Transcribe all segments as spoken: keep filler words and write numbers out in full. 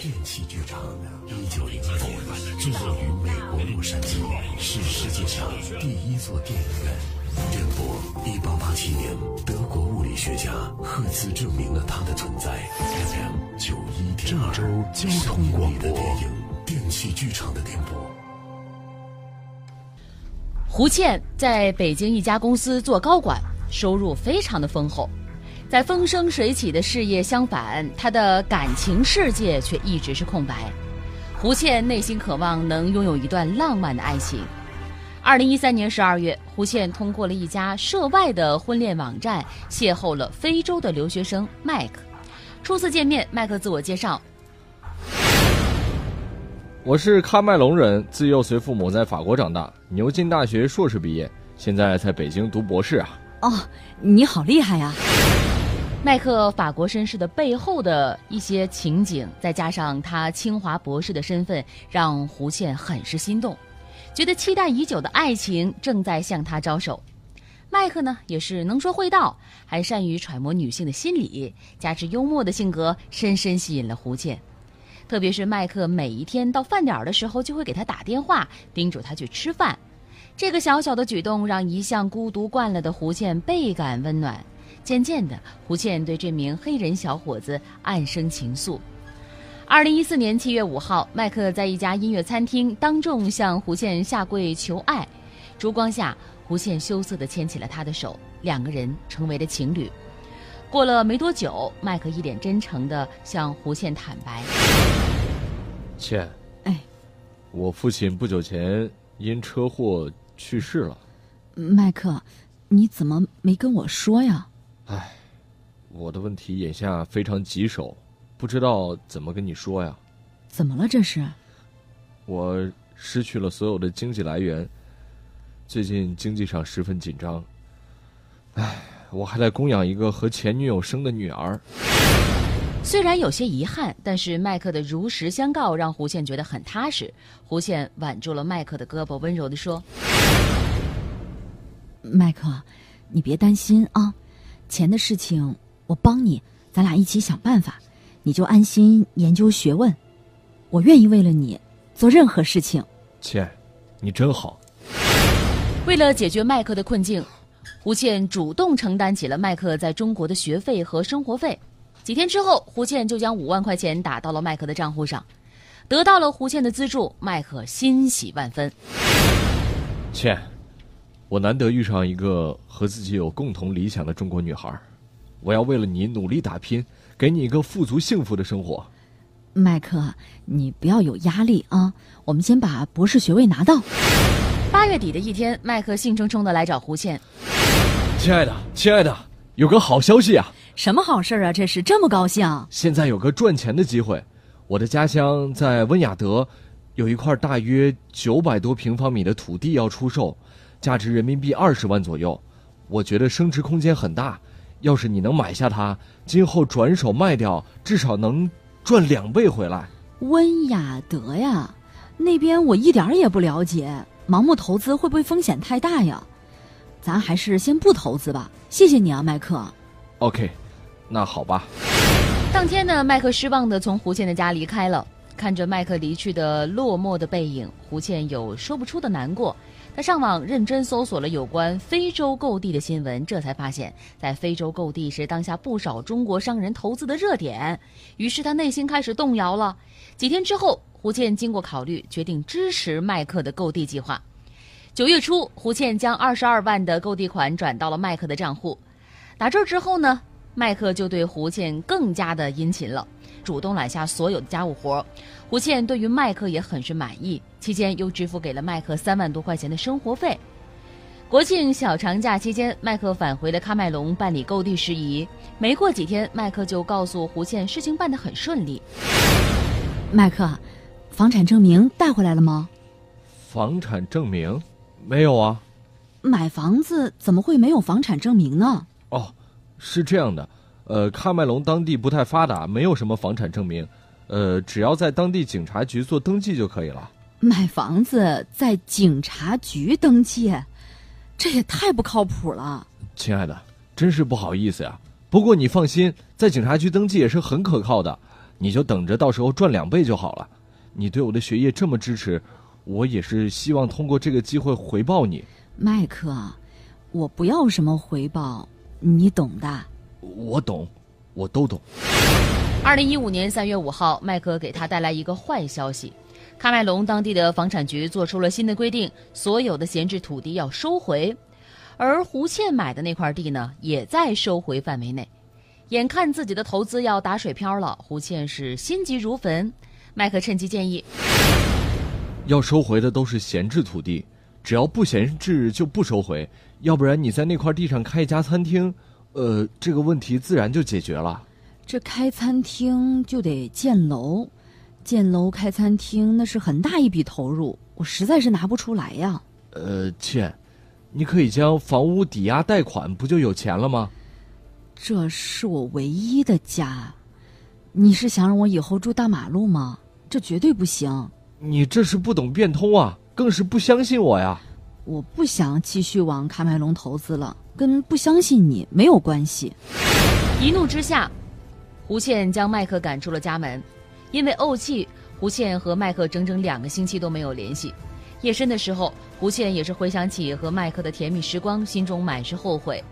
电器剧场一九零二年制作于美国洛杉矶，是世界上第一座电影院。电波一八八七年，德国物理学家赫兹证明了它的存在。F M 九一点二，郑州交通广播电器剧场的电波。胡倩在北京一家公司做高管，收入非常的丰厚。在风生水起的事业相反，她的感情世界却一直是空白。胡倩内心渴望能拥有一段浪漫的爱情。二零一三年十二月，胡倩通过了一家涉外的婚恋网站，邂逅了非洲的留学生麦克。初次见面，麦克自我介绍。我是喀麦隆人，自幼随父母在法国长大，牛津大学硕士毕业，现在在北京读博士啊。哦，你好厉害啊。麦克法国绅士的背后的一些情景，再加上他清华博士的身份，让胡倩很是心动，觉得期待已久的爱情正在向他招手。麦克呢，也是能说会道，还善于揣摩女性的心理，加之幽默的性格，深深吸引了胡倩。特别是麦克每一天到饭点的时候就会给他打电话，叮嘱他去吃饭。这个小小的举动让一向孤独惯了的胡倩倍感温暖。渐渐的，胡倩对这名黑人小伙子暗生情愫。二零一四年七月五号，麦克在一家音乐餐厅当众向胡倩下跪求爱。烛光下，胡倩羞涩地牵起了他的手，两个人成为了情侣。过了没多久，麦克一脸真诚地向胡倩坦白。倩，哎，我父亲不久前因车祸去世了。麦克，你怎么没跟我说呀？哎，我的问题眼下非常棘手，不知道怎么跟你说呀。怎么了这是？我失去了所有的经济来源，最近经济上十分紧张。哎，我还在供养一个和前女友生的女儿。虽然有些遗憾，但是麦克的如实相告让胡倩觉得很踏实。胡倩挽住了麦克的胳膊，温柔地说：麦克，你别担心啊，钱的事情我帮你，咱俩一起想办法，你就安心研究学问，我愿意为了你做任何事情。倩，你真好。为了解决麦克的困境，胡倩主动承担起了麦克在中国的学费和生活费。几天之后，胡倩就将五万块钱打到了麦克的账户上。得到了胡倩的资助，麦克欣喜万分。倩，我难得遇上一个和自己有共同理想的中国女孩，我要为了你努力打拼，给你一个富足幸福的生活。麦克，你不要有压力啊，我们先把博士学位拿到。八月底的一天，麦克兴冲冲地来找胡倩。亲爱的，亲爱的，有个好消息啊。什么好事啊，这是这么高兴？现在有个赚钱的机会，我的家乡在温雅德有一块大约九百多平方米的土地要出售，价值人民币二十万左右，我觉得升值空间很大，要是你能买下它，今后转手卖掉至少能赚两倍回来。温雅德呀，那边我一点也不了解，盲目投资会不会风险太大呀？咱还是先不投资吧，谢谢你啊，麦克。 OK，那好吧。当天呢，麦克失望地从胡倩的家离开了。看着麦克离去的落寞的背影，胡倩有说不出的难过。她上网认真搜索了有关非洲购地的新闻，这才发现，在非洲购地是当下不少中国商人投资的热点。于是她内心开始动摇了。几天之后，胡倩经过考虑，决定支持麦克的购地计划。九月初，胡倩将二十二万的购地款转到了麦克的账户。打这之后呢？麦克就对胡倩更加的殷勤了，主动揽下所有的家务活。胡倩对于麦克也很是满意，期间又支付给了麦克三万多块钱的生活费。国庆小长假期间，麦克返回了喀麦隆办理购地事宜。没过几天，麦克就告诉胡倩事情办得很顺利。麦克，房产证明带回来了吗？房产证明？没有啊。买房子怎么会没有房产证明呢？哦，是这样的，呃，喀麦隆当地不太发达，没有什么房产证明，呃，只要在当地警察局做登记就可以了。买房子在警察局登记，这也太不靠谱了。亲爱的，真是不好意思呀、啊。不过你放心，在警察局登记也是很可靠的。你就等着到时候赚两倍就好了。你对我的学业这么支持，我也是希望通过这个机会回报你。麦克，我不要什么回报，你懂的。我懂，我都懂。二零一五年三月五号，麦克给他带来一个坏消息。喀麦隆当地的房产局做出了新的规定，所有的闲置土地要收回，而胡倩买的那块地呢，也在收回范围内。眼看自己的投资要打水漂了，胡倩是心急如焚。麦克趁机建议，要收回的都是闲置土地，只要不闲置就不收回，要不然你在那块地上开一家餐厅，呃，这个问题自然就解决了。这开餐厅就得建楼。建楼开餐厅那是很大一笔投入，我实在是拿不出来呀。呃，倩，你可以将房屋抵押贷款，不就有钱了吗？这是我唯一的家，你是想让我以后住大马路吗？这绝对不行。你这是不懂变通啊，更是不相信我呀。我不想继续往喀麦隆投资了，跟不相信你没有关系。一怒之下，胡倩将麦克赶出了家门。因为怄气，胡倩和麦克整整两个星期都没有联系。夜深的时候，胡倩也是回想起和麦克的甜蜜时光，心中满是后悔。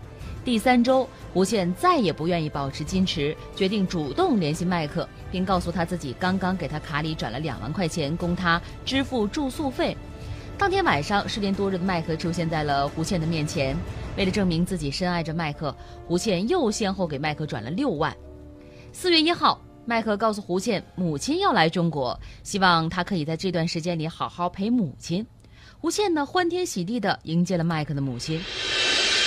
第三周，胡倩再也不愿意保持矜持，决定主动联系麦克，并告诉他自己刚刚给他卡里转了两万块钱，供他支付住宿费。当天晚上十点多日的麦克出现在了胡倩的面前。为了证明自己深爱着麦克，胡倩又先后给麦克转了六万。四月一号。麦克告诉胡倩，母亲要来中国，希望她可以在这段时间里好好陪母亲。胡倩呢，欢天喜地地迎接了麦克的母亲。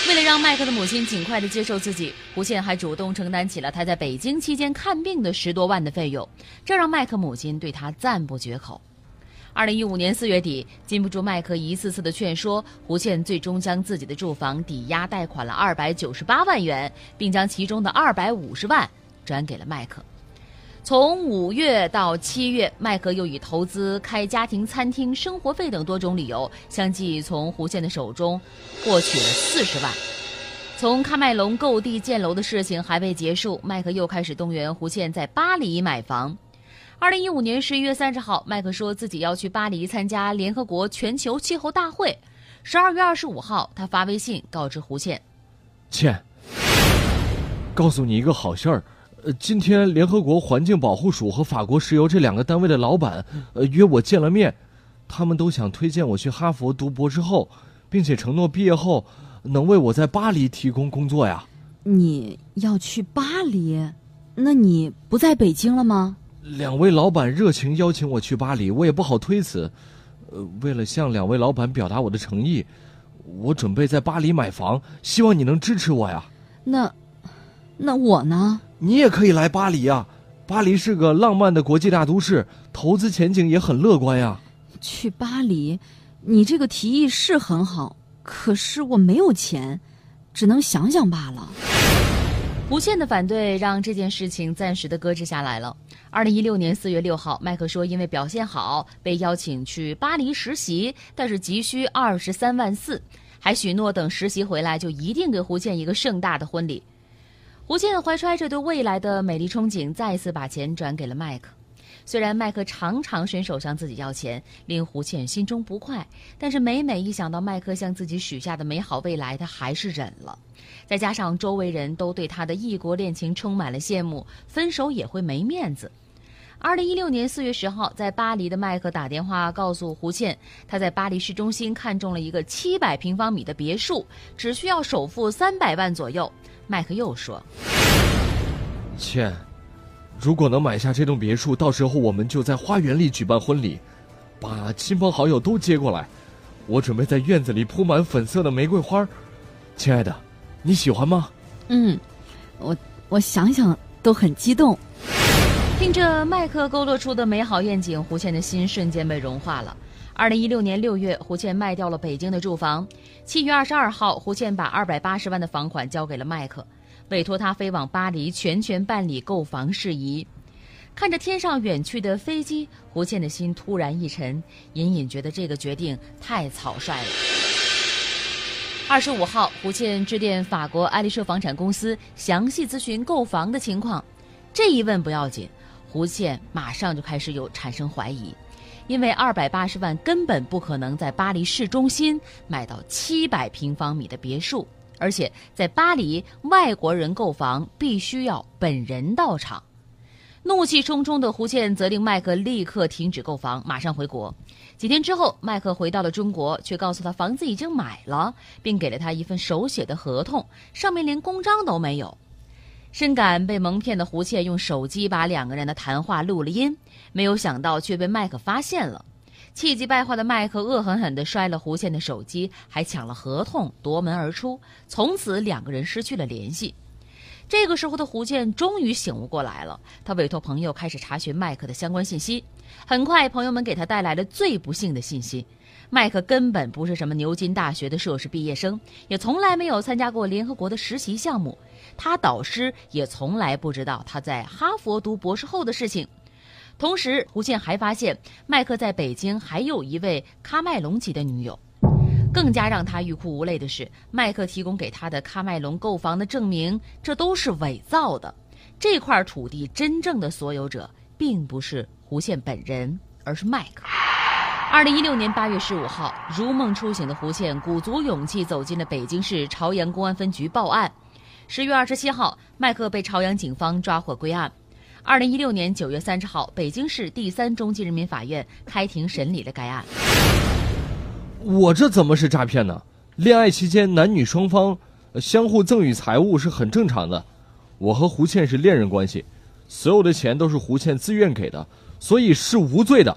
为了让麦克的母亲尽快地接受自己，胡倩还主动承担起了她在北京期间看病的十多万的费用，这让麦克母亲对她赞不绝口。二零一五年四月底，禁不住麦克一次次的劝说，胡倩最终将自己的住房抵押贷款了二百九十八万元，并将其中的二百五十万转给了麦克。从五月到七月，麦克又以投资、开家庭餐厅、生活费等多种理由，相继从胡倩的手中获取了四十万。从喀麦隆购地建楼的事情还未结束，麦克又开始动员胡倩在巴黎买房。二零一五年十一月三十号，麦克说自己要去巴黎参加联合国全球气候大会。十二月二十五号，他发微信告知胡倩：“倩，告诉你一个好事儿。”今天联合国环境保护署和法国石油这两个单位的老板呃，约我见了面，他们都想推荐我去哈佛读博士后，并且承诺毕业后能为我在巴黎提供工作呀。你要去巴黎？那你不在北京了吗？两位老板热情邀请我去巴黎，我也不好推辞。呃，为了向两位老板表达我的诚意，我准备在巴黎买房，希望你能支持我呀。那那我呢？你也可以来巴黎啊，巴黎是个浪漫的国际大都市，投资前景也很乐观呀。去巴黎，你这个提议是很好，可是我没有钱，只能想想罢了。胡倩的反对让这件事情暂时的搁置下来了。二零一六年四月六号，麦克说因为表现好被邀请去巴黎实习，但是急需二十三万四，还许诺等实习回来就一定给胡倩一个盛大的婚礼。胡倩怀揣着对未来的美丽憧憬，再次把钱转给了麦克。虽然麦克常常伸手向自己要钱，令胡倩心中不快，但是每每一想到麦克向自己许下的美好未来，她还是忍了。再加上周围人都对她的异国恋情充满了羡慕，分手也会没面子。二零一六年四月十号，在巴黎的麦克打电话告诉胡倩，他在巴黎市中心看中了一个七百平方米的别墅，只需要首付三百万左右。麦克又说：“倩，如果能买下这栋别墅，到时候我们就在花园里举办婚礼，把亲朋好友都接过来。我准备在院子里铺满粉色的玫瑰花。亲爱的，你喜欢吗？”“嗯，我我想想都很激动。”听着麦克勾勒出的美好愿景，胡倩的心瞬间被融化了。二零一六年六月，胡倩卖掉了北京的住房。七月二十二号，胡倩把二百八十万的房款交给了麦克，委托他飞往巴黎，全权办理购房事宜。看着天上远去的飞机，胡倩的心突然一沉，隐隐觉得这个决定太草率了。二十五号，胡倩致电法国爱丽舍房产公司，详细咨询购房的情况。这一问不要紧。胡倩马上就开始有产生怀疑，因为二百八十万根本不可能在巴黎市中心买到七百平方米的别墅，而且在巴黎外国人购房必须要本人到场。怒气冲冲的胡倩责令麦克立刻停止购房，马上回国。几天之后，麦克回到了中国，却告诉他房子已经买了，并给了他一份手写的合同，上面连公章都没有。深感被蒙骗的胡倩用手机把两个人的谈话录了音，没有想到却被麦克发现了。气急败坏的麦克恶狠狠地摔了胡倩的手机，还抢了合同，夺门而出。从此两个人失去了联系。这个时候的胡倩终于醒悟过来了，她委托朋友开始查询麦克的相关信息。很快，朋友们给她带来了最不幸的信息：麦克根本不是什么牛津大学的硕士毕业生，也从来没有参加过联合国的实习项目，他导师也从来不知道他在哈佛读博士后的事情。同时，胡倩还发现麦克在北京还有一位喀麦隆籍的女友。更加让他欲哭无泪的是，麦克提供给他的喀麦隆购房的证明，这都是伪造的。这块土地真正的所有者并不是胡倩本人，而是麦克。二零一六年八月十五号，如梦初醒的胡倩鼓足勇气走进了北京市朝阳公安分局报案。十月二十七号，麦克被朝阳警方抓获归案。二零一六年九月三十号，北京市第三中级人民法院开庭审理了该案。我这怎么是诈骗呢？恋爱期间男女双方相互赠与财物是很正常的。我和胡倩是恋人关系，所有的钱都是胡倩自愿给的，所以是无罪的。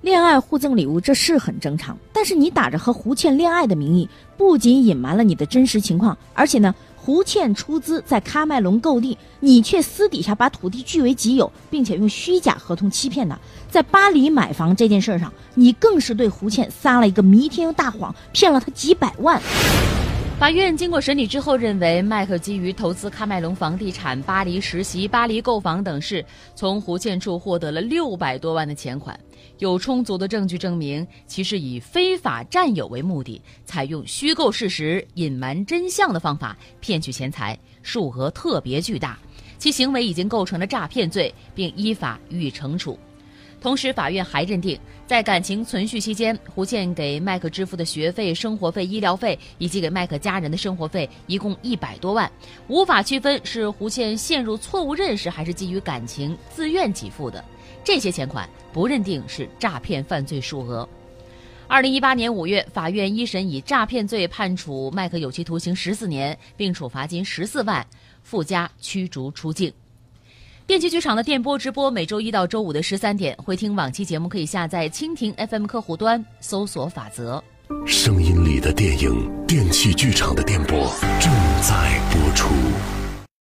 恋爱互赠礼物这是很正常，但是你打着和胡倩恋爱的名义，不仅隐瞒了你的真实情况，而且呢，胡倩出资在喀麦隆购地，你却私底下把土地据为己有，并且用虚假合同欺骗他。在巴黎买房这件事上，你更是对胡倩撒了一个弥天大谎，骗了他几百万。法院经过审理之后认为，麦克基于投资喀麦隆房地产、巴黎实习、巴黎购房等事，从胡倩处获得了六百多万的钱款，有充足的证据证明其是以非法占有为目的，采用虚构事实、隐瞒真相的方法骗取钱财，数额特别巨大，其行为已经构成了诈骗罪，并依法予以惩处。同时，法院还认定，在感情存续期间，胡倩给麦克支付的学费、生活费、医疗费以及给麦克家人的生活费一共一百多万，无法区分是胡倩陷入错误认识还是基于感情自愿给付的。这些钱款不认定是诈骗犯罪数额。二零一八年五月，法院一审以诈骗罪判处麦克有期徒刑十四年，并处罚金十四万，附加驱逐出境。电器剧场的电波直播每周一到周五的十三点。回听往期节目可以下载蜻蜓 F M 客户端，搜索法则。声音里的电影，电器剧场的电波正在播出。